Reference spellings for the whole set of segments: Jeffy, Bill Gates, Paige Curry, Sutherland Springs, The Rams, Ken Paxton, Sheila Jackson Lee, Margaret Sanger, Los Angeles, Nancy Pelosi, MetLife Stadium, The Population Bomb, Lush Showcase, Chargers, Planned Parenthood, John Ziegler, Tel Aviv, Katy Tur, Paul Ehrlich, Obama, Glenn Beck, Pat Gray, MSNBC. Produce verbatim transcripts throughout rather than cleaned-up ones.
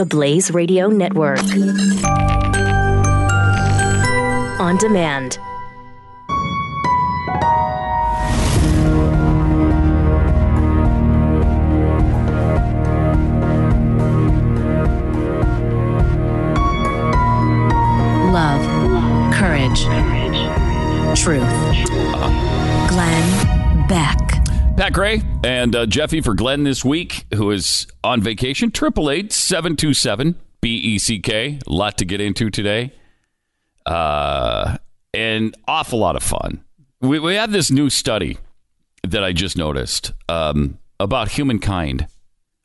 the Blaze Radio Network. On demand. Love, courage, truth. Glenn Beck. Pat Gray and uh, Jeffy for Glenn this week, who is on vacation. eight eight eight, seven two seven, B E C K. A lot to get into today. Uh, and awful lot of fun. We, we have this new study that I just noticed um, about humankind.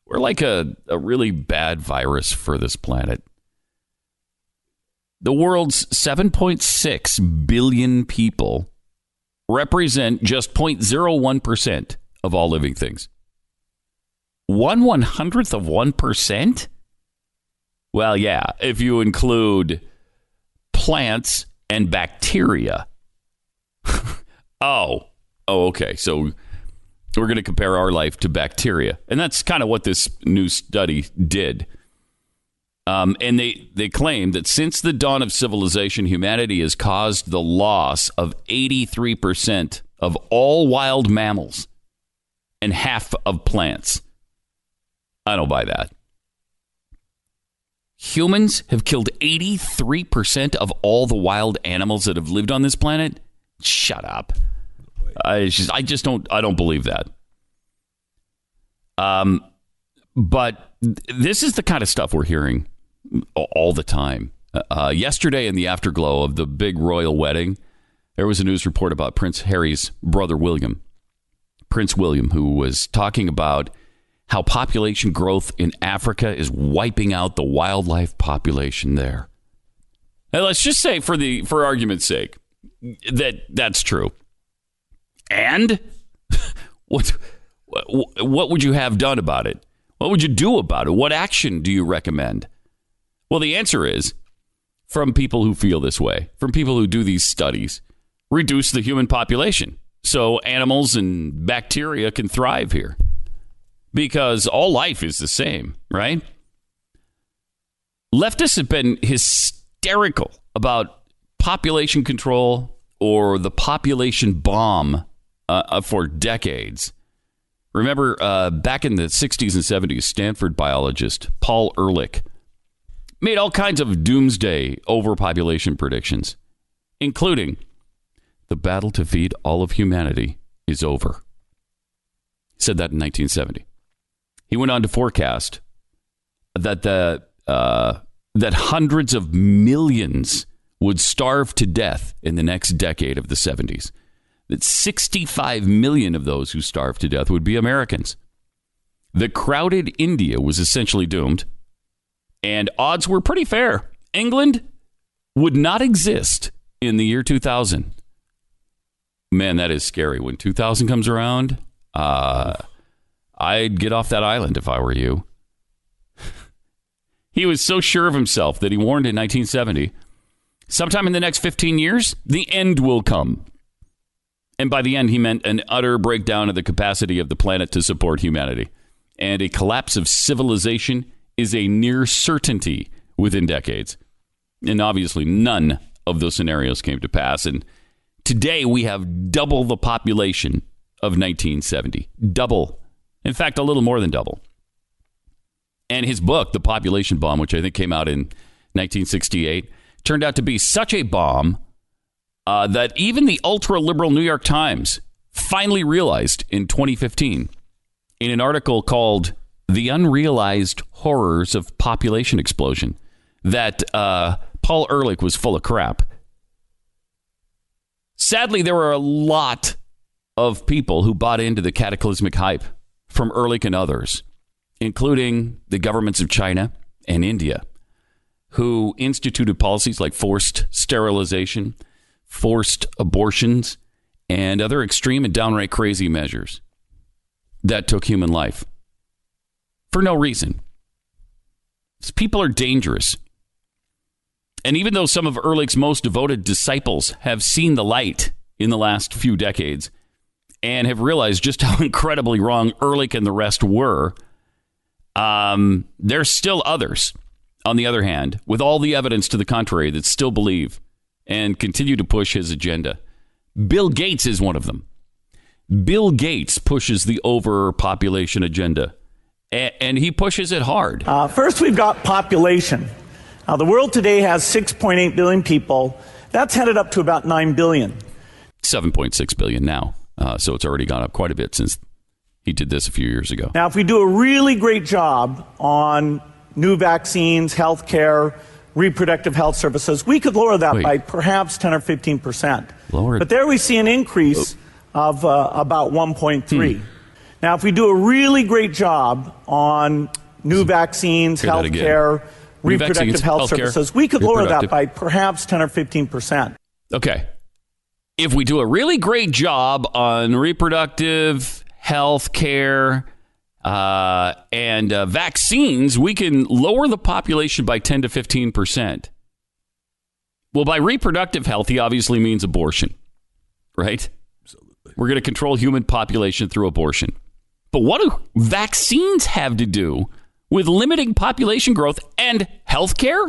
We're like a, a really bad virus for this planet. The world's seven point six billion people represent just zero point zero one percent of all living things. One one hundredth of one percent? Well, yeah, if you include plants and bacteria. oh, oh, okay. So we're going to compare our life to bacteria. And that's kind of what this new study did. Um, and they, they claim that since the dawn of civilization, humanity has caused the loss of eighty-three percent of all wild mammals and half of plants. I don't buy that. Humans have killed eighty-three percent of all the wild animals that have lived on this planet? Shut up. I just, I just don't, I don't believe that. Um, but this is the kind of stuff we're hearing all the time. Uh, yesterday in the afterglow of the big royal wedding, there was a news report about Prince Harry's brother, William. Prince William, who was talking about how population growth in Africa is wiping out the wildlife population there. And let's just say, for the for argument's sake, that that's true. And what what would you have done about it? What would you do about it? What action do you recommend? Well, the answer is, from people who feel this way, from people who do these studies, reduce the human population so animals and bacteria can thrive here. Because all life is the same, right? Leftists have been hysterical about population control or the population bomb uh, for decades. Remember, uh, back in the sixties and seventies, Stanford biologist Paul Ehrlich made all kinds of doomsday overpopulation predictions, including the battle to feed all of humanity is over. He said that in nineteen seventy. He went on to forecast that the uh, that hundreds of millions would starve to death in the next decade of the seventies. That sixty-five million of those who starved to death would be Americans. The crowded India was essentially doomed, and odds were pretty fair. England would not exist in the year two thousand. Man, that is scary. When two thousand comes around, uh... I'd get off that island if I were you. He was so sure of himself that he warned in nineteen seventy, sometime in the next fifteen years, the end will come. And by the end, he meant an utter breakdown of the capacity of the planet to support humanity. And a collapse of civilization is a near certainty within decades. And obviously, none of those scenarios came to pass. And today, we have double the population of nineteen seventy. Double. In fact, a little more than double. And his book, The Population Bomb, which I think came out in nineteen sixty-eight, turned out to be such a bomb uh, that even the ultra-liberal New York Times finally realized in twenty fifteen in an article called The Unrealized Horrors of Population Explosion that uh, Paul Ehrlich was full of crap. Sadly, there were a lot of people who bought into the cataclysmic hype from Ehrlich and others, including the governments of China and India, who instituted policies like forced sterilization, forced abortions, and other extreme and downright crazy measures that took human life for no reason. These people are dangerous. And even though some of Ehrlich's most devoted disciples have seen the light in the last few decades, and have realized just how incredibly wrong Ehrlich and the rest were, um, there's still others on the other hand, with all the evidence to the contrary, that still believe and continue to push his agenda. Bill Gates is one of them. Bill Gates pushes the overpopulation agenda, a- and he pushes it hard. Uh, first, we've got population. Uh, the world today has six point eight billion people. That's headed up to about nine billion. seven point six billion now. Uh, so it's already gone up quite a bit since he did this a few years ago. Now, if we do a really great job on new vaccines, health care, reproductive health services, we could lower that Wait. by perhaps ten or fifteen percent. Lower. But there we see an increase oh. of uh, about one point three. Hmm. Now, if we do a really great job on new so, vaccines, health care, reproductive vaccines, health, health services, we could lower that by perhaps ten or fifteen percent. Okay. If we do a really great job on reproductive health care uh, and uh, vaccines, we can lower the population by ten to fifteen percent. Well, by reproductive health, he obviously means abortion, right? Absolutely. We're going to control human population through abortion. But what do vaccines have to do with limiting population growth and health care?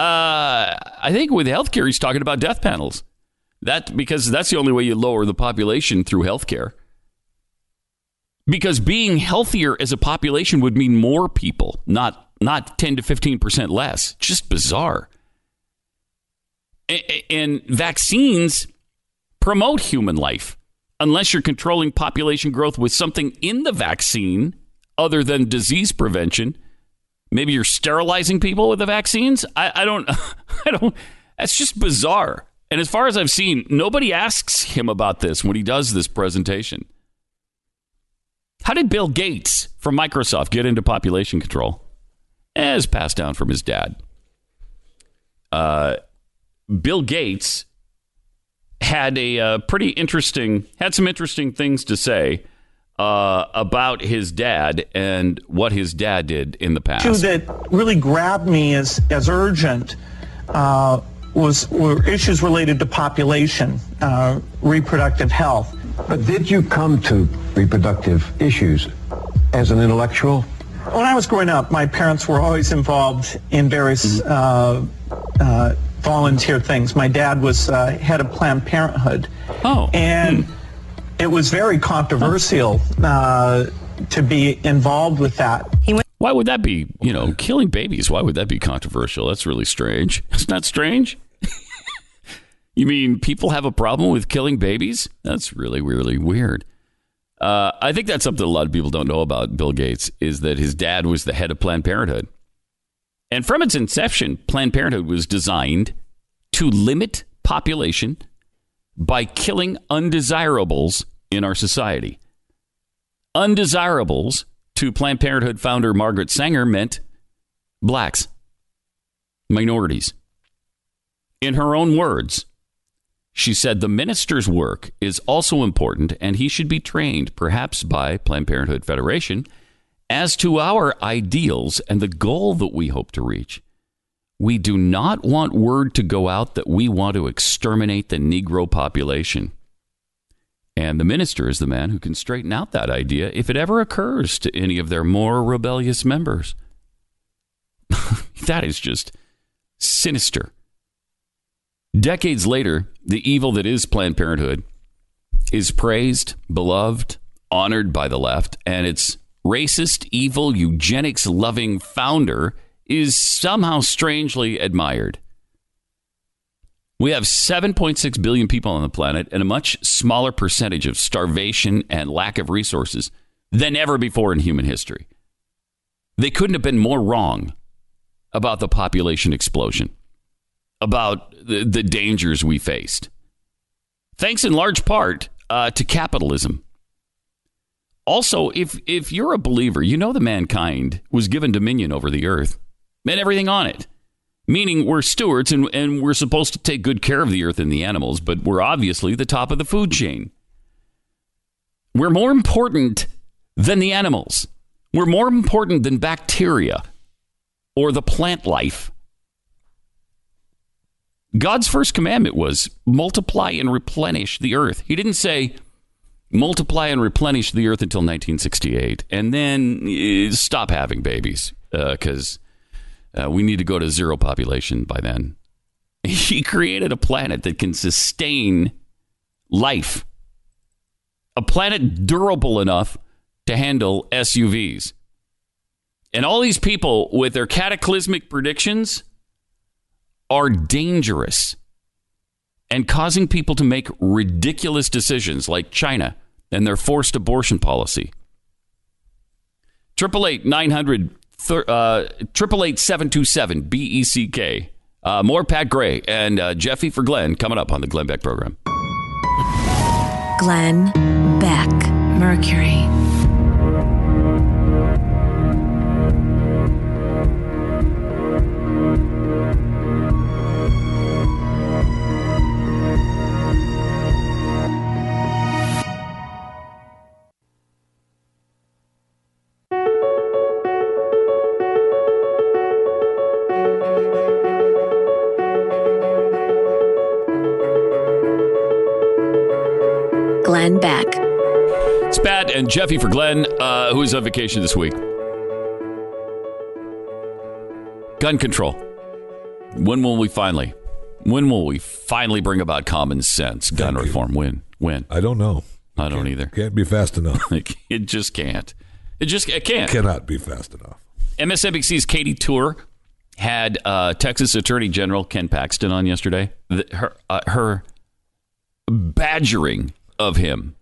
Uh, I think with healthcare, he's talking about death panels. That because that's the only way you lower the population through healthcare. Because being healthier as a population would mean more people, not not ten to fifteen percent less. Just bizarre. A- and vaccines promote human life unless you're controlling population growth with something in the vaccine other than disease prevention. Maybe you're sterilizing people with the vaccines. I, I don't. I don't. That's just bizarre. And as far as I've seen, nobody asks him about this when he does this presentation. How did Bill Gates from Microsoft get into population control? As passed down from his dad. Uh, Bill Gates had a uh, pretty interesting, had some interesting things to say Uh, about his dad and what his dad did in the past. The issue that really grabbed me as, as urgent uh, was were issues related to population, uh, reproductive health. But did you come to reproductive issues as an intellectual? When I was growing up, my parents were always involved in various mm-hmm. uh, uh, volunteer things. My dad was uh, head of Planned Parenthood. Oh. And... Hmm. It was very controversial uh, to be involved with that. Why would that be, you know, killing babies? Why would that be controversial? That's really strange. It's not strange. You mean people have a problem with killing babies? That's really, really weird. Uh, I think that's something a lot of people don't know about Bill Gates is that his dad was the head of Planned Parenthood. And from its inception, Planned Parenthood was designed to limit population by killing undesirables in our society. Undesirables to Planned Parenthood founder Margaret Sanger meant blacks, minorities. In her own words, she said the minister's work is also important and he should be trained, perhaps by Planned Parenthood Federation, as to our ideals and the goal that we hope to reach. We do not want word to go out that we want to exterminate the Negro population. And the minister is the man who can straighten out that idea if it ever occurs to any of their more rebellious members. That is just sinister. Decades later, the evil that is Planned Parenthood is praised, beloved, honored by the left, and its racist, evil, eugenics-loving founder is somehow strangely admired. We have seven point six billion people on the planet and a much smaller percentage of starvation and lack of resources than ever before in human history. They couldn't have been more wrong about the population explosion, about the, the dangers we faced. Thanks in large part uh, to capitalism. Also, if, if you're a believer, you know that mankind was given dominion over the earth and everything on it, meaning we're stewards and, and we're supposed to take good care of the earth and the animals, but we're obviously the top of the food chain. We're more important than the animals. We're more important than bacteria or the plant life. God's first commandment was multiply and replenish the earth. He didn't say multiply and replenish the earth until nineteen sixty-eight, and then uh, stop having babies because uh, uh, we need to go to zero population by then. He created a planet that can sustain life, a planet durable enough to handle S U Vs. And all these people with their cataclysmic predictions are dangerous and causing people to make ridiculous decisions like China and their forced abortion policy. eight eight eight, nine hundred, eight eight eight, seven two seven, B E C K. Uh, more Pat Gray and uh, Jeffy for Glenn coming up on the Glenn Beck program. Glenn Beck, Mercury. Back. It's Pat and Jeffy for Glenn, uh, who is on vacation this week. Gun control. When will we finally? When will we finally bring about common sense gun Thank reform? You. When? When? I don't know. I don't either. Can't be fast enough. It just can't. It just it can't. It cannot be fast enough. M S N B C's Katy Tur had uh, Texas Attorney General Ken Paxton on yesterday. The, her uh, her badgering of him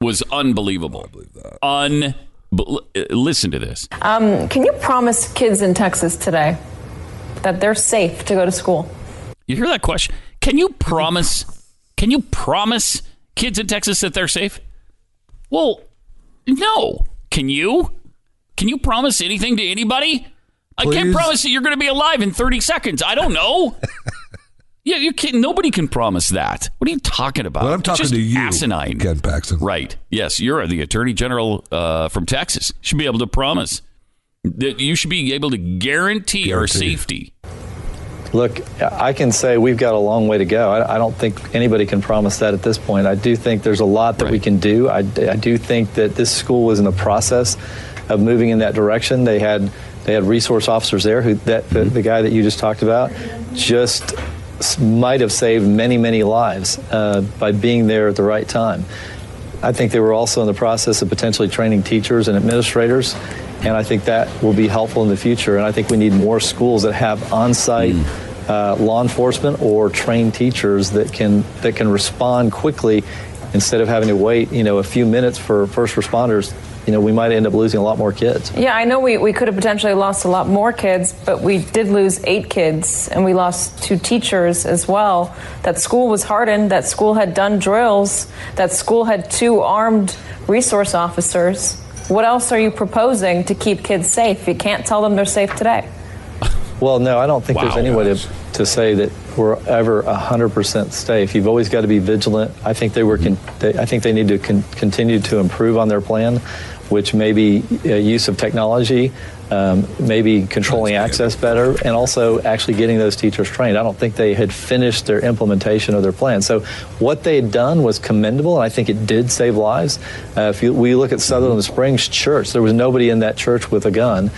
was unbelievable. I believe that. Un- b- listen to this. Um, can you promise kids in Texas today that they're safe to go to school? You hear that question? Can you promise? Can you promise kids in Texas that they're safe? Well, no. Can you? Can you promise anything to anybody? Please? I can't promise that you're going to be alive in thirty seconds. I don't know. Yeah, you can't. Nobody can promise that. What are you talking about? Well, I'm talking to you, asinine. Ken Paxton. Right. Yes, you're the Attorney General uh, from Texas. You should be able to promise that you should be able to guarantee, guarantee our safety. Look, I can say we've got a long way to go. I, I don't think anybody can promise that at this point. I do think there's a lot that right. we can do. I, I do think that this school was in the process of moving in that direction. They had they had resource officers there who that mm-hmm. the, the guy that you just talked about just. might have saved many, many lives uh, by being there at the right time. I think they were also in the process of potentially training teachers and administrators, and I think that will be helpful in the future. And I think we need more schools that have on-site mm. uh, law enforcement or trained teachers that can that can respond quickly instead of having to wait, you know, a few minutes for first responders. You know, we might end up losing a lot more kids. Yeah, I know we, we could have potentially lost a lot more kids, but we did lose eight kids, and we lost two teachers as well. That school was hardened. That school had done drills. That school had two armed resource officers. What else are you proposing to keep kids safe? You can't tell them they're safe today. Well, no, I don't think wow, there's any way to, to say that we're ever one hundred percent safe. You've always got to be vigilant. I think they were. Con- they, I think they need to con- continue to improve on their plan, which may be uh, use of technology, um, maybe controlling access better, and also actually getting those teachers trained. I don't think they had finished their implementation of their plan. So what they had done was commendable, and I think it did save lives. Uh, if you, we look at Sutherland Springs Church, there was nobody in that church with a gun.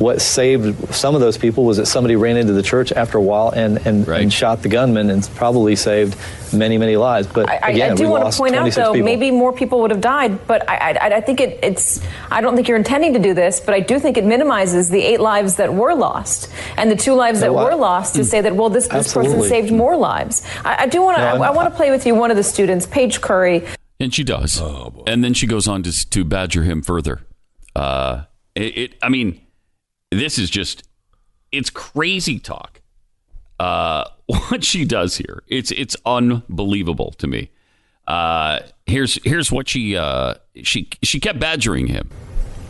What saved some of those people was that somebody ran into the church after a while and, and, right. and shot the gunman and probably saved many, many lives. But I, again, I do we want lost to point out, though, people. Maybe more people would have died. But I, I, I think it, it's I don't think you're intending to do this, but I do think it minimizes the eight lives that were lost and the two lives no, that I, were lost to say that, well, this, this person saved more lives. I, I do want to no, I, I want to play with you one of the students, Paige Curry. And she does. Oh, and then she goes on to, to badger him further. Uh, it, it I mean. This is just, it's crazy talk. Uh, what she does here, it's it's unbelievable to me. Uh, here's here's what she uh, she she kept badgering him.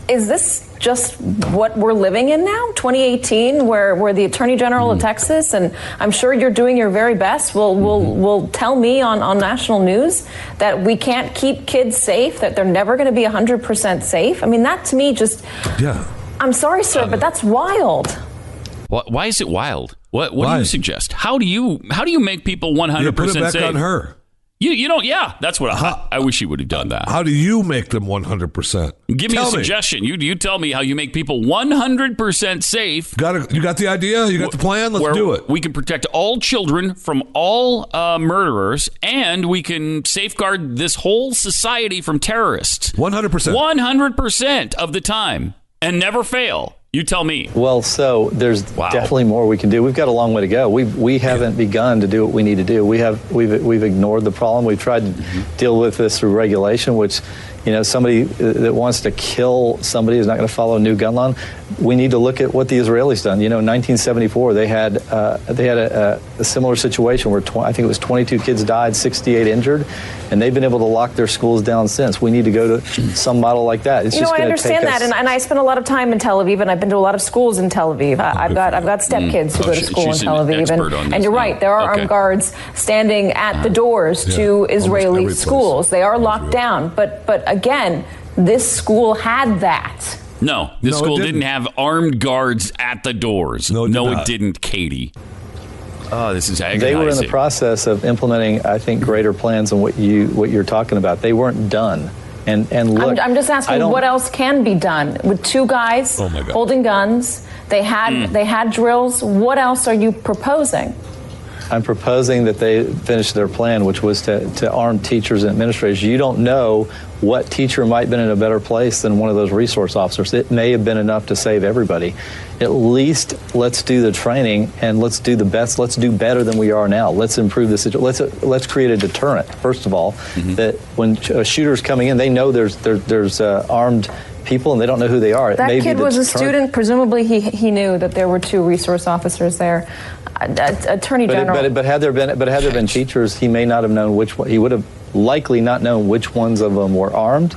Is this just what we're living in now, twenty eighteen, where where the Attorney General mm-hmm. of Texas, and I'm sure you're doing your very best, will will mm-hmm. will tell me on, on national news that we can't keep kids safe, that they're never going to be one hundred percent safe? I mean, that to me just... yeah. I'm sorry, sir, but that's wild. Why is it wild? What What Why? do you suggest? How do you How do you make people one hundred percent safe? You put it back on her. You you don't, yeah, that's what how, I, I wish you would have done that. How do you make them one hundred percent? Give me tell a suggestion. Me. You you tell me how you make people one hundred percent safe. Got a, You got the idea? You got the plan? Let's do it. We can protect all children from all uh, murderers, and we can safeguard this whole society from terrorists. one hundred percent. one hundred percent of the time, and never fail. You tell me. Well, so there's wow. definitely more we can do. We've got a long way to go. We we haven't begun to do what we need to do. We have we've we've ignored the problem. We've tried to mm-hmm. deal with this through regulation, which, you know, somebody that wants to kill somebody is not going to follow a new gun law. We need to look at what the Israelis done. You know, in nineteen seventy-four they had uh, they had a, a similar situation where tw- I think it was twenty-two kids died, sixty-eight injured, and they've been able to lock their schools down since. We need to go to some model like that. It's you just know, I understand that, us- and, and I spent a lot of time in Tel Aviv, and I've been to a lot of schools in Tel Aviv. I, I've got I've got stepkids who mm. oh, go to school in Tel Aviv, and, and you're right, there are okay. armed guards standing at the doors yeah. to Israeli schools. They are locked down, but but again, this school had that. No, this no, school didn't. didn't have armed guards at the doors. No, it, no, did it didn't, Katie. Oh, this is agonizing. They were in the process of implementing, I think, greater plans on what you what you're talking about. They weren't done. And and look, I'm, I'm just asking, what else can be done with two guys oh holding guns? They had mm. they had drills. What else are you proposing? I'm proposing that they finish their plan, which was to, to arm teachers and administrators. You don't know what teacher might have been in a better place than one of those resource officers. It may have been enough to save everybody. At least let's do the training and let's do the best. Let's do better than we are now. Let's improve the situation. Let's let's create a deterrent, first of all, mm-hmm. that when a shooter's coming in, they know there's there, there's uh, armed people and they don't know who they are. That kid was a student. Presumably he he knew that there were two resource officers there. Attorney General. But, but, but had there been but had there been teachers, he may not have known which one. He would have likely not known which ones of them were armed,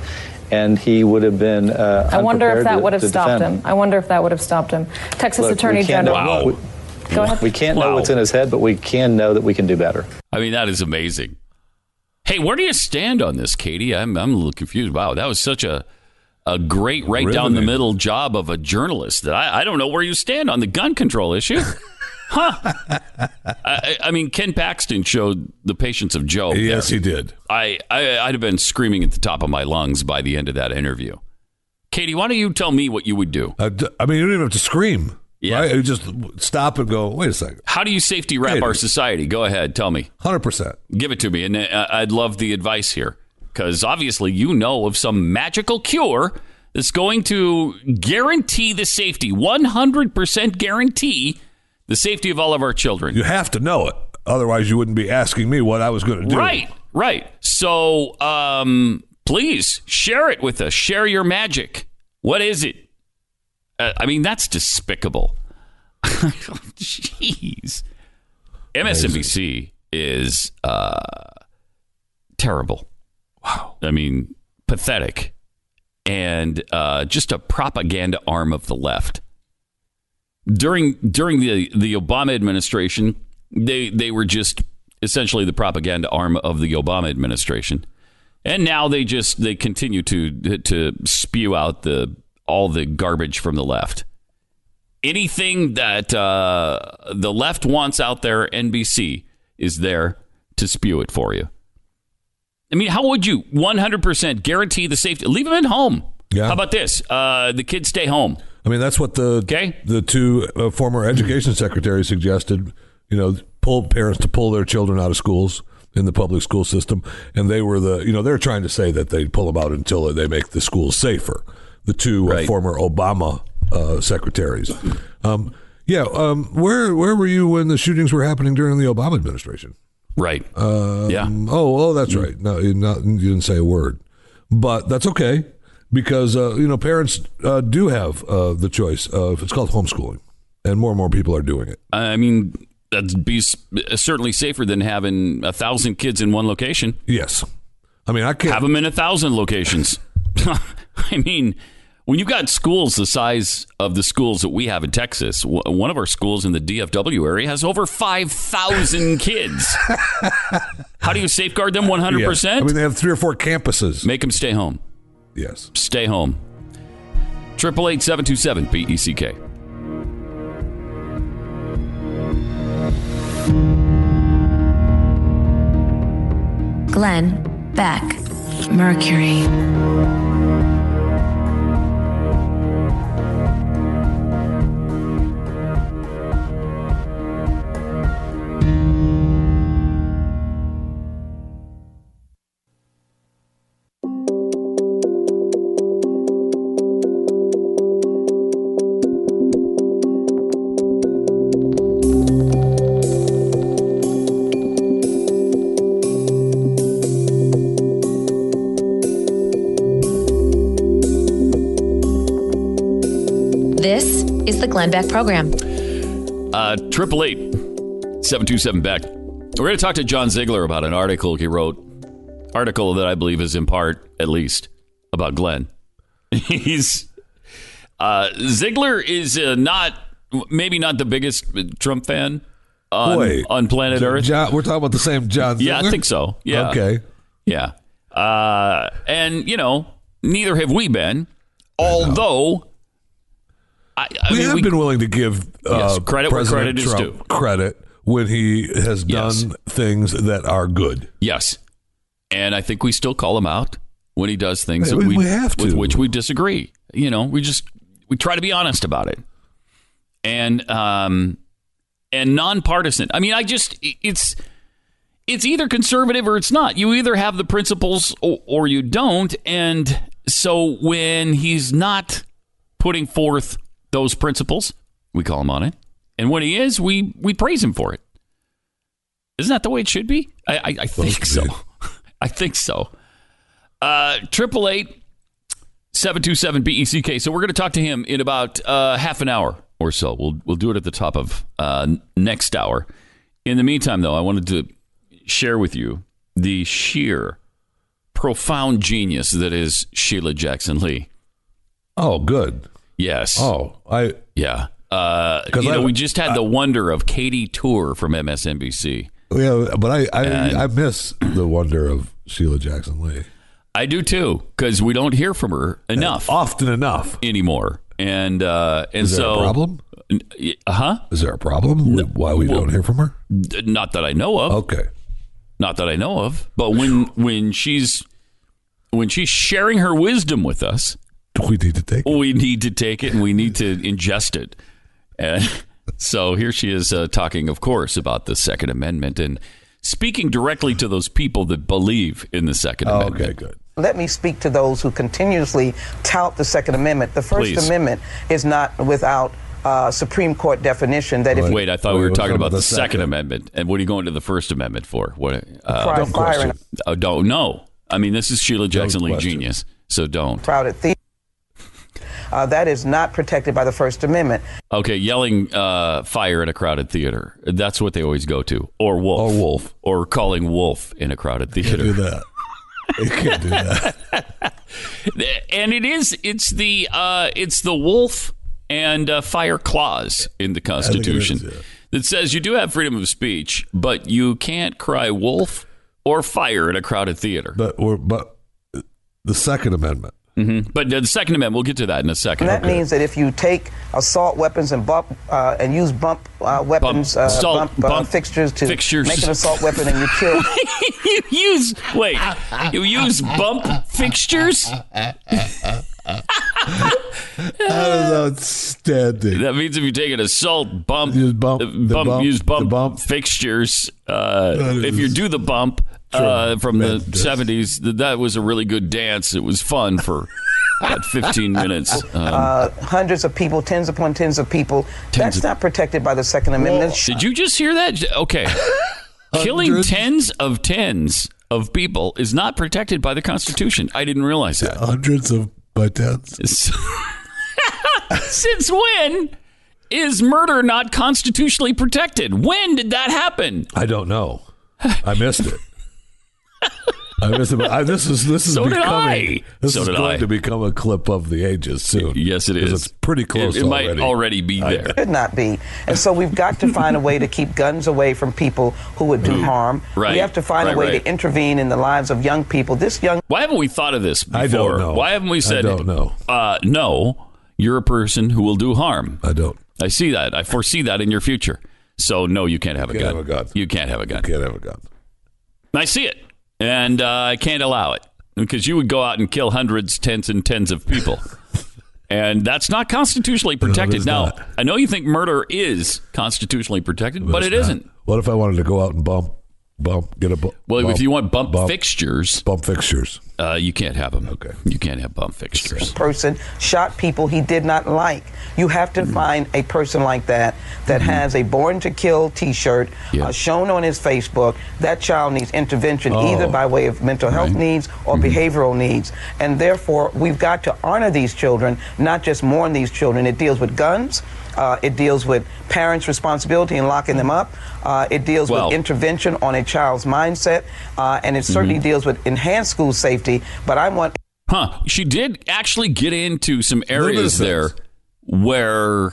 and he would have been. Uh, I wonder if that to, would have stopped him. him. I wonder if that would have stopped him. Texas Look, Attorney General. Wow. We, Go ahead. we can't wow. know what's in his head, but we can know that we can do better. I mean, that is amazing. Hey, where do you stand on this, Katie? I'm I'm a little confused. Wow, that was such a. A great right Riveting. down the middle job of a journalist that I, I don't know where you stand on the gun control issue. Huh. I, I mean, Ken Paxton showed the patience of Job. Yes, there. he did. I, I, I'd have been screaming at the top of my lungs by the end of that interview. Katie, why don't you tell me what you would do? Uh, I mean, you don't even have to scream. Yeah. Right? You just stop and go, wait a second. How do you safety wrap Katie. our society? Go ahead. Tell me. one hundred percent. Give it to me. And uh, I'd love the advice here. Because obviously you know of some magical cure that's going to guarantee the safety, one hundred percent guarantee the safety of all of our children. You have to know it. Otherwise, you wouldn't be asking me what I was going to do. Right, right. So um, please share it with us. Share your magic. What is it? Uh, I mean, that's despicable. Jeez. M S N B C is uh, terrible. Wow. I mean, pathetic. And uh, just a propaganda arm of the left. During during the, the Obama administration, they, they were just essentially the propaganda arm of the Obama administration. And now they just they continue to to spew out the all the garbage from the left. Anything that uh, the left wants out there, N B C is there to spew it for you. I mean, how would you one hundred percent guarantee the safety? Leave them at home. Yeah. How about this? Uh, the kids stay home. I mean, that's what the okay. the two uh, former education secretaries suggested. You know, pull parents to pull their children out of schools in the public school system, and they were the you know they're trying to say that they pull them out until they make the schools safer. The two right. uh, former Obama uh, secretaries. Um, yeah, um, where where were you when the shootings were happening during the Obama administration? Right. Um, yeah. Oh, oh, that's right. No, you didn't say a word, but that's okay because uh, you know parents uh, do have uh, the choice of it's called homeschooling, and more and more people are doing it. I mean, that'd be certainly safer than having a thousand kids in one location. Yes. I mean, I can't have them in a thousand locations. I mean, when you've got schools the size of the schools that we have in Texas, one of our schools in the D F W area has over five thousand kids. How do you safeguard them one hundred percent? Yes. I mean, they have three or four campuses. Make them stay home. Yes. Stay home. eight eight eight, seven two seven, B E C K. Glenn Beck. Mercury. This is the Glenn Beck Program. Triple eight seven two seven Beck. We're going to talk to John Ziegler about an article he wrote. Article that I believe is in part, at least, about Glenn. He's uh, Ziegler is uh, not maybe not the biggest Trump fan on, Boy, on planet Earth. John, we're talking about the same John Ziegler? Yeah, I think so. Yeah. Okay. Yeah. Uh, and you know, neither have we been, although. I, I we mean, have we, been willing to give uh, yes, credit President credit Trump is due. Credit when he has yes. done things that are good. Yes. And I think we still call him out when he does things hey, that we, we have to. With which we disagree. You know, we just we try to be honest about it. And um, and nonpartisan. I mean, I just it's it's either conservative or it's not. You either have the principles or, or you don't. And so when he's not putting forth those principles, we call him on it. And when he is, we, we praise him for it. Isn't that the way it should be? I, I, I think so. I think so. triple eight seven two seven B E C K. So we're going to talk to him in about uh, half an hour or so. We'll we'll do it at the top of uh, next hour. In the meantime, though, I wanted to share with you the sheer, profound genius that is Sheila Jackson Lee. Oh, good. Yes. Oh, I yeah. Uh, you know, I, we just had I, the wonder of Katy Tur from M S N B C. Yeah, but I I, I miss the wonder of Sheila Jackson Lee. I do too, because we don't hear from her enough, and often enough anymore. And uh, and is there so a problem? Huh? Is there a problem with why we well, don't hear from her? Not that I know of. Okay. Not that I know of. But when when she's when she's sharing her wisdom with us. We need to take it. We need to take it, and we need to ingest it. And so here she is uh, talking, of course, about the Second Amendment and speaking directly to those people that believe in the Second oh, Amendment. Okay, good. Let me speak to those who continuously tout the Second Amendment. The First Please. Amendment is not without uh, Supreme Court definition. That if Wait, I thought we were talking about the Second, Second Amendment. And what are you going to the First Amendment for? What? Uh, don't question. I don't know. I mean, this is Sheila Jackson Lee genius, so don't. Crowded theater. Uh, that is not protected by the First Amendment. Okay, yelling uh, fire in a crowded theater. That's what they always go to. Or wolf. Or wolf. Or calling wolf in a crowded theater. You can't do that. You can't do that. And it is, it's the, uh, it's the wolf and uh, fire clause in the Constitution that yeah. says you do have freedom of speech, but you can't cry wolf or fire in a crowded theater. But, or, but the Second Amendment. Mm-hmm. But the Second Amendment, we'll get to that in a second. And that okay. means that if you take assault weapons and bump uh, and use bump uh, weapons, bump, uh, assault, bump, bump uh, fixtures to fixtures. make an assault weapon, and you kill. you use wait, you use bump fixtures. That is outstanding. That means if you take an assault bump, use bump, bump, bump use bump, bump. fixtures. Uh, if you do the bump. Uh, from the seventies, that was a really good dance. It was fun for about fifteen minutes. Um, uh, hundreds of people, tens upon tens of people. Tens That's of, not protected by the Second Amendment. Whoa. Did you just hear that? Okay. Killing tens of tens of people is not protected by the Constitution. I didn't realize that. Yeah, hundreds of by tens. Since when is murder not constitutionally protected? When did that happen? I don't know. I missed it. I miss it. I, this is this is so becoming. This so is going I. to become a clip of the ages soon. Yes, it is. It's pretty close. It, it already. might already be there. It could not be. And so we've got to find a way to keep guns away from people who would do harm. Right. We have to find right, a way right. to intervene in the lives of young people. This young. Why haven't we thought of this before? I don't know. Why haven't we said? I don't know. Uh, no, you're a person who will do harm. I don't. I see that. I foresee that in your future. So no, you can't have a, can't gun. Have a gun. You can't have a gun. You can't have a gun. I see it. And uh, I can't allow it because you would go out and kill hundreds, tens, and tens of people. And that's not constitutionally protected. No, now, not. I know you think murder is constitutionally protected, but, but it not. isn't. What if I wanted to go out and bump, bump, get a bu- well, bump? Well, if you want bump, bump fixtures. Bump fixtures. Uh, you can't have them. Okay. You can't have bump fixtures. Person shot people he did not like. You have to mm-hmm. find a person like that that mm-hmm. has a Born to Kill T-shirt yeah. uh, shown on his Facebook. That child needs intervention oh. either by way of mental health right. needs or mm-hmm. behavioral needs. And therefore, we've got to honor these children, not just mourn these children. It deals with guns. Uh, it deals with parents' responsibility in locking them up. Uh, it deals well, with intervention on a child's mindset. Uh, and it certainly mm-hmm. deals with enhanced school safety. But I want... Huh. She did actually get into some areas there where,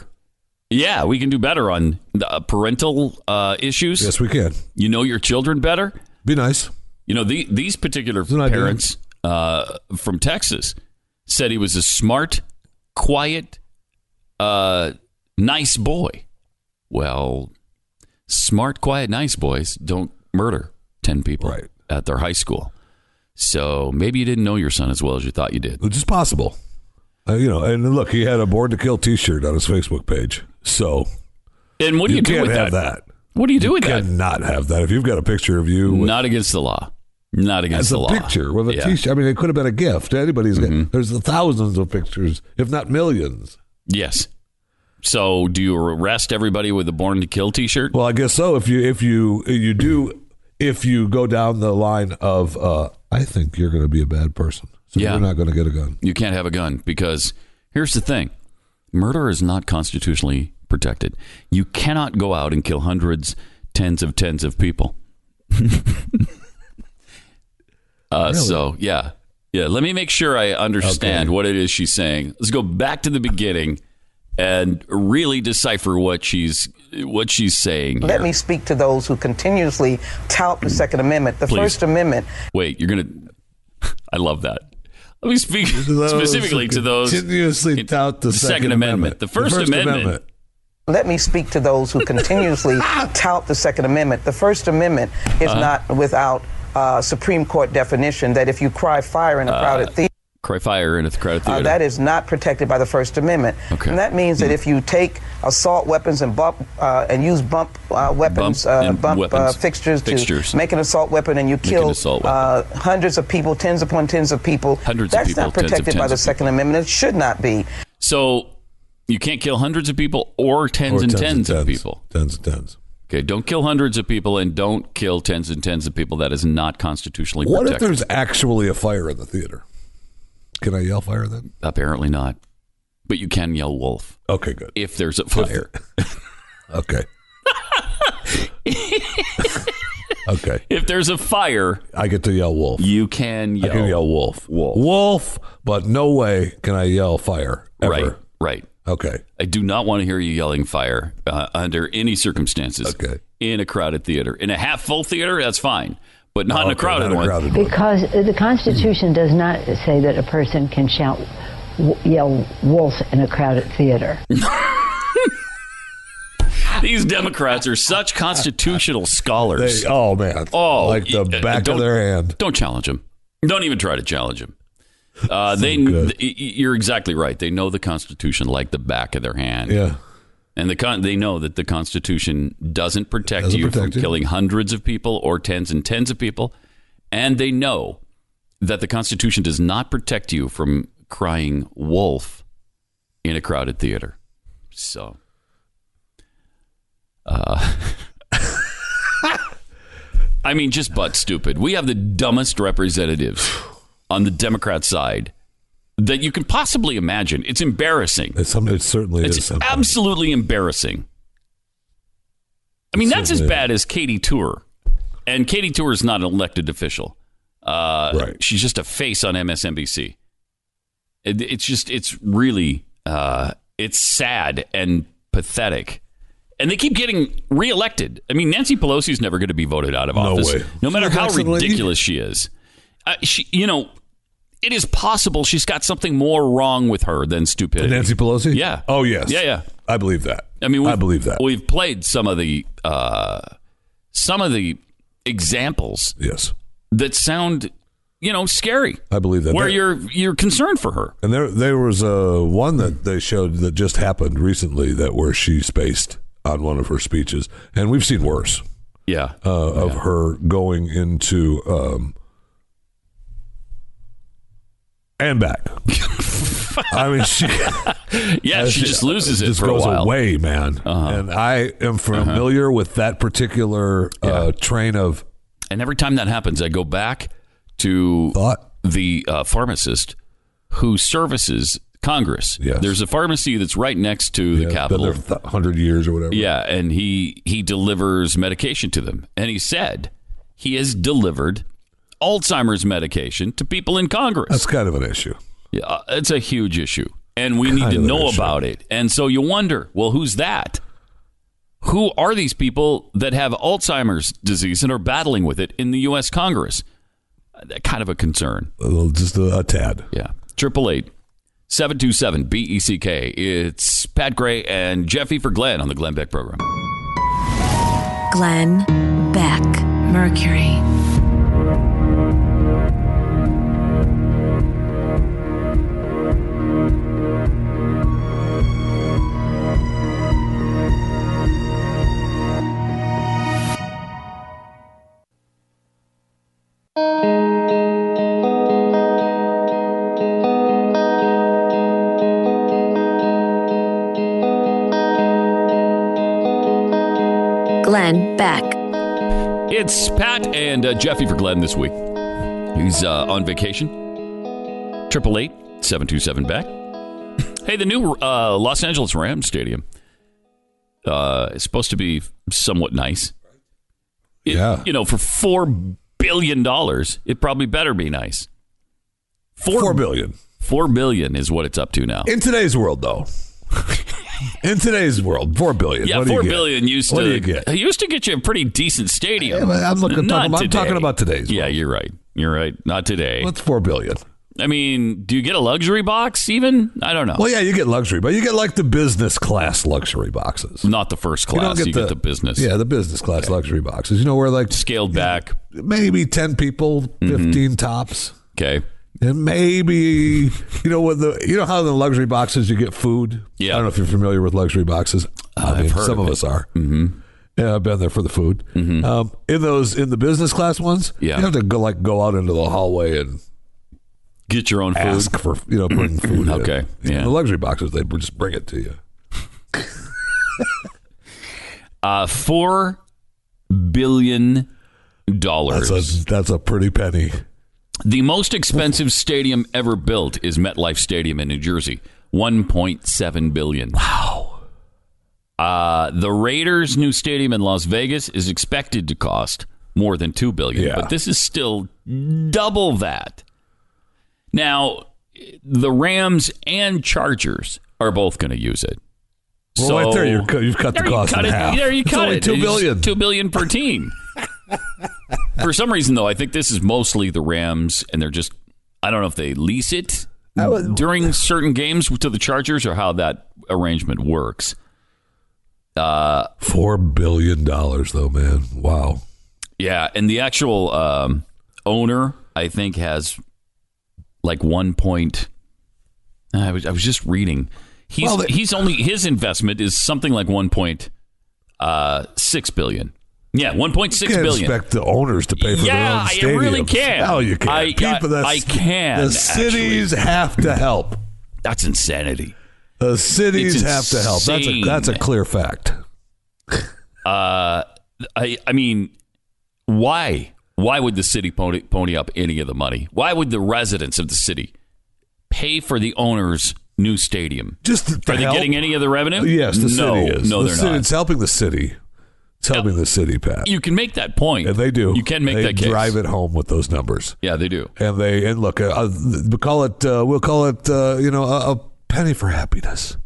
yeah, we can do better on the, uh, parental uh, issues. Yes, we can. You know your children better. Be nice. You know, the, these particular parents uh, from Texas said he was a smart, quiet... Uh, nice boy. Well, smart, quiet, nice boys don't murder ten people right. at their high school. So maybe you didn't know your son as well as you thought you did. Which is possible. Uh, you know, and look, he had a Born to Kill T-shirt on his Facebook page. So, and what do you, you do can't with have that? that? What do you do you with that? You cannot have that if you've got a picture of you. With, not against the law. Not against the law. As a picture with a yeah. T-shirt. I mean, it could have been a gift. Anybody's mm-hmm. got, there's thousands of pictures, if not millions. Yes. So, do you arrest everybody with a Born to Kill T-shirt? Well, I guess so. If you if you you do if you go down the line of, uh, I think you're going to be a bad person, so yeah. you're not going to get a gun. You can't have a gun because here's the thing: murder is not constitutionally protected. You cannot go out and kill hundreds, tens of tens of people. uh, really? So, yeah, yeah. Let me make sure I understand okay. what it is she's saying. Let's go back to the beginning. And really decipher what she's what she's saying. Let here. me speak to those who continuously tout the Second Amendment, the Please. First Amendment. Wait, you're gonna. I love that. Let me speak those specifically to those continuously in, tout the Second, Second Amendment. Amendment, the First, the First Amendment. Amendment. Let me speak to those who continuously tout the Second Amendment. The First Amendment is uh-huh. not without uh, Supreme Court definition that if you cry fire in a crowded uh, theater. Cry fire in a crowded theater. Uh, that is not protected by the First Amendment. Okay. And that means that mm. if you take assault weapons and bump uh, and use bump uh, weapons, bump, uh, bump weapons. Uh, fixtures, fixtures to make an assault weapon and you kill uh, hundreds of people, tens upon tens of people, hundreds that's of people, not protected by the Second Amendment. It should not be. So you can't kill hundreds of people or tens or and tens, tens, tens of people. Tens and tens. Okay, don't kill hundreds of people and don't kill tens and tens of people. That is not constitutionally protected. What if there's actually a fire in the theater? Can I yell fire then? Apparently not. But you can yell wolf. Okay, good. If there's a fire. okay. okay. If there's a fire. I get to yell wolf. You can yell. I can yell wolf. Wolf. Wolf, but no way can I yell fire ever. Right, right. Okay. I do not want to hear you yelling fire uh, under any circumstances. Okay. In a crowded theater. In a half full theater, that's fine. But not, oh, in a crowded, not in a crowded one. Because the Constitution does not say that a person can shout, w- yell wolf in a crowded theater. These Democrats are such constitutional scholars. They, oh, man. Oh, like the back of their hand. Don't challenge them. Don't even try to challenge them. Uh, so they, th- you're exactly right. They know the Constitution like the back of their hand. Yeah. And the con- they know that the Constitution doesn't protect doesn't you protect from you. killing hundreds of people or tens and tens of people. And they know that the Constitution does not protect you from crying wolf in a crowded theater. So. Uh, I mean, just butt stupid. We have the dumbest representatives on the Democrat side that you can possibly imagine. It's embarrassing. It's something, it certainly it's is. It's absolutely embarrassing. I mean, it that's as bad is. as Katy Tur. And Katy Tur is not an elected official. Uh, right. She's just a face on M S N B C. It, it's just, it's really, uh, it's sad and pathetic. And they keep getting reelected. I mean, Nancy Pelosi's never going to be voted out of office. No way. No matter how ridiculous she is. Uh, she, you know... It is possible she's got something more wrong with her than stupidity. Nancy Pelosi? Yeah. Oh, yes. Yeah, yeah. I believe that. I mean, I believe that. We've played some of the uh, some of the examples. Yes. that sound, you know, scary. I believe that. Where you're you're concerned for her. And there there was a one that they showed that just happened recently that where she spaced on one of her speeches, and we've seen worse. Yeah, uh, of yeah. her going into um, and back. I mean, she yeah, she, she just loses it just for a while. Just goes away, man. Uh-huh. And I am familiar uh-huh. with that particular yeah. uh, train of. And every time that happens, I go back to thought. the uh, pharmacist who services Congress. Yes. There's a pharmacy that's right next to yeah, the Capitol. Been there one hundred years or whatever. Yeah, and he, he delivers medication to them. And he said he has delivered Alzheimer's medication to people in Congress. That's kind of an issue. Yeah, it's a huge issue. And we kind need to know issue. about it. And so you wonder, well, who's that? Who are these people that have Alzheimer's disease and are battling with it in the U S. Congress? Kind of a concern. A little, just a, a tad. Yeah. eight eight eight, seven two seven, B E C K. It's Pat Gray and Jeffy for Glenn on the Glenn Beck program. Glenn Beck, Mercury. Glenn Beck. It's Pat and uh, Jeffy for Glenn this week. He's uh, on vacation. eight eight eight, seven two seven, B E C K. Hey, the new uh, Los Angeles Rams stadium uh, is supposed to be somewhat nice. It, yeah. You know, for four billion dollars, it probably better be nice. Four, Four billion. Four billion is what it's up to now. In today's world, though. In today's world, four billion. Yeah, what four do you billion get? used to. What do you get? Used to get you a pretty decent stadium. I, I'm looking. Talking, I'm talking about today's. Yeah, world. You're right. You're right. Not today. What's four billion? I mean, do you get a luxury box? Even I don't know. Well, yeah, you get luxury, but you get like the business class luxury boxes, not the first class. You, don't get, you the, get the business. Yeah, the business class okay. luxury boxes. You know, where like scaled back, know, maybe ten people, mm-hmm. fifteen tops. Okay. And maybe, you know, with the, you know how in the luxury boxes you get food? Yeah. I don't know if you're familiar with luxury boxes. I I've mean, heard some of, of us are. Mm-hmm. Yeah, I've been there for the food. Mm-hmm. Um, in those, in the business class ones, yeah. you have to go like go out into the hallway and get your own food. Ask for, you know, bring food. Okay. In. Yeah. In the luxury boxes, they just bring it to you. uh, four billion dollars. That's a, that's a pretty penny. The most expensive stadium ever built is MetLife Stadium in New Jersey, one point seven billion dollars. Wow. Uh, the Raiders' new stadium in Las Vegas is expected to cost more than two billion dollars, yeah. but this is still double that. Now, the Rams and Chargers are both going to use it. Well, so right there, you're, you've cut the cost cut in it, half. There you it's cut only it. two billion dollars. two billion dollars per team. For some reason, though, I think this is mostly the Rams, and they're just, I don't know if they lease it would, during certain games to the Chargers or how that arrangement works. Uh, four billion dollars, though, man. Wow. Yeah, and the actual um, owner, I think, has like one point. I was, I was just reading. He's, well, they, he's only, his investment is something like one point six billion dollars. Yeah, one point six billion dollars. You can't expect the owners to pay for yeah, their own stadiums. Yeah, I really can. No, you can't. I, People, I, I can, The cities actually. have to help. That's insanity. The cities have to help. That's a, that's a clear fact. uh, I, I mean, why? Why would the city pony, pony up any of the money? Why would the residents of the city pay for the owners' new stadium? Just to, to Are they help? getting any of the revenue? Yes, the no, city is. No, the they're city, not. It's helping the city. Tell me the city, Pat. You can make that point. And they do. You can make they that case. They drive it home with those numbers. Yeah, they do. And they and look, uh, we call it. Uh, we'll call it. Uh, you know, a, a penny for happiness.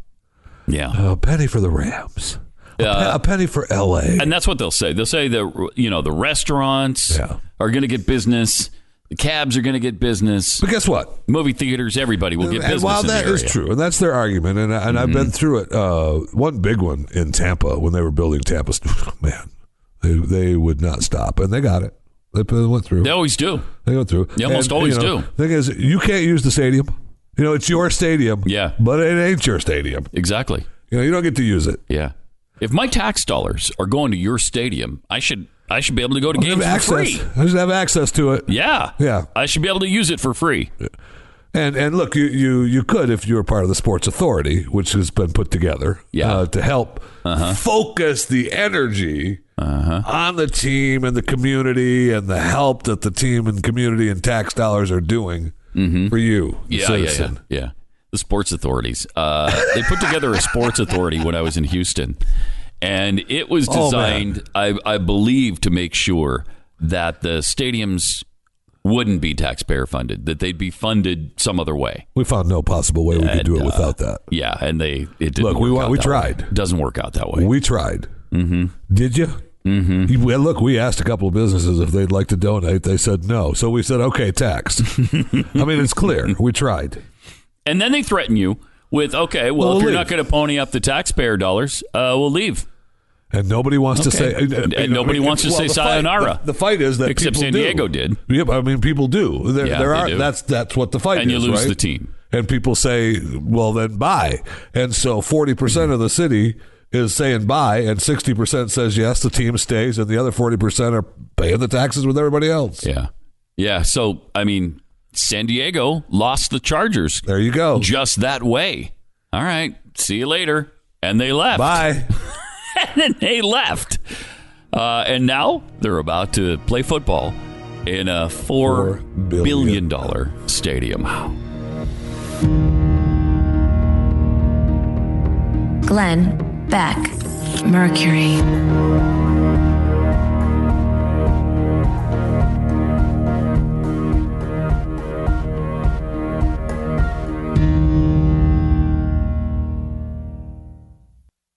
Yeah, a penny for the Rams. A, uh, pe- a penny for L A. And that's what they'll say. They'll say that you know the restaurants yeah. are going to get business. The cabs are going to get business. But guess what? Movie theaters, everybody will get and business. While in that the area. is true, and that's their argument, and, and mm-hmm. I've been through it. Uh, one big one in Tampa when they were building Tampa, man, they they would not stop, and they got it. They went through. They always do. They go through. They almost and, always you know, do. The thing is, you can't use the stadium. You know, it's your stadium. Yeah. But it ain't your stadium. Exactly. You know, you don't get to use it. Yeah. If my tax dollars are going to your stadium, I should I should be able to go to games for free. I should have access to it. Yeah. Yeah. I should be able to use it for free. Yeah. And and look, you, you, you could if you were part of the Sports Authority, which has been put together yeah. uh, to help uh-huh. focus the energy uh-huh. on the team and the community and the help that the team and community and tax dollars are doing mm-hmm. for you, the yeah, citizen. Yeah, yeah, yeah. The sports authorities. Uh, they put together a sports authority when I was in Houston, and it was designed, oh, I, I believe, to make sure that the stadiums wouldn't be taxpayer funded, that they'd be funded some other way. We found no possible way we and, could do it uh, without that. Yeah, and they it didn't look, work we, out we that tried. Way. It doesn't work out that way. We tried. Mm-hmm. Did you? Mm-hmm. Well, look, we asked a couple of businesses if they'd like to donate. They said no. So we said, okay, tax. I mean, it's clear. We tried. And then they threaten you with, okay, well, well if you're leave. not going to pony up the taxpayer dollars, uh, we'll leave. And nobody wants okay. to say... And, and, and nobody I mean, wants to well, say the sayonara. Fight, the, the fight is that Except people San Diego do. did. Yeah, I mean, people do. There, yeah, there are, do. That's, that's what the fight and is, And you lose right? the team. And people say, well, then bye. And so forty percent mm-hmm. of the city is saying bye, and sixty percent says yes, the team stays, and the other forty percent are paying the taxes with everybody else. Yeah. Yeah, so, I mean... San Diego lost the Chargers. There you go. Just that way. All right. See you later. And they left. Bye. And then they left. Uh, and now they're about to play football in a four, four billion dollar stadium. Wow. Glenn Beck, Mercury.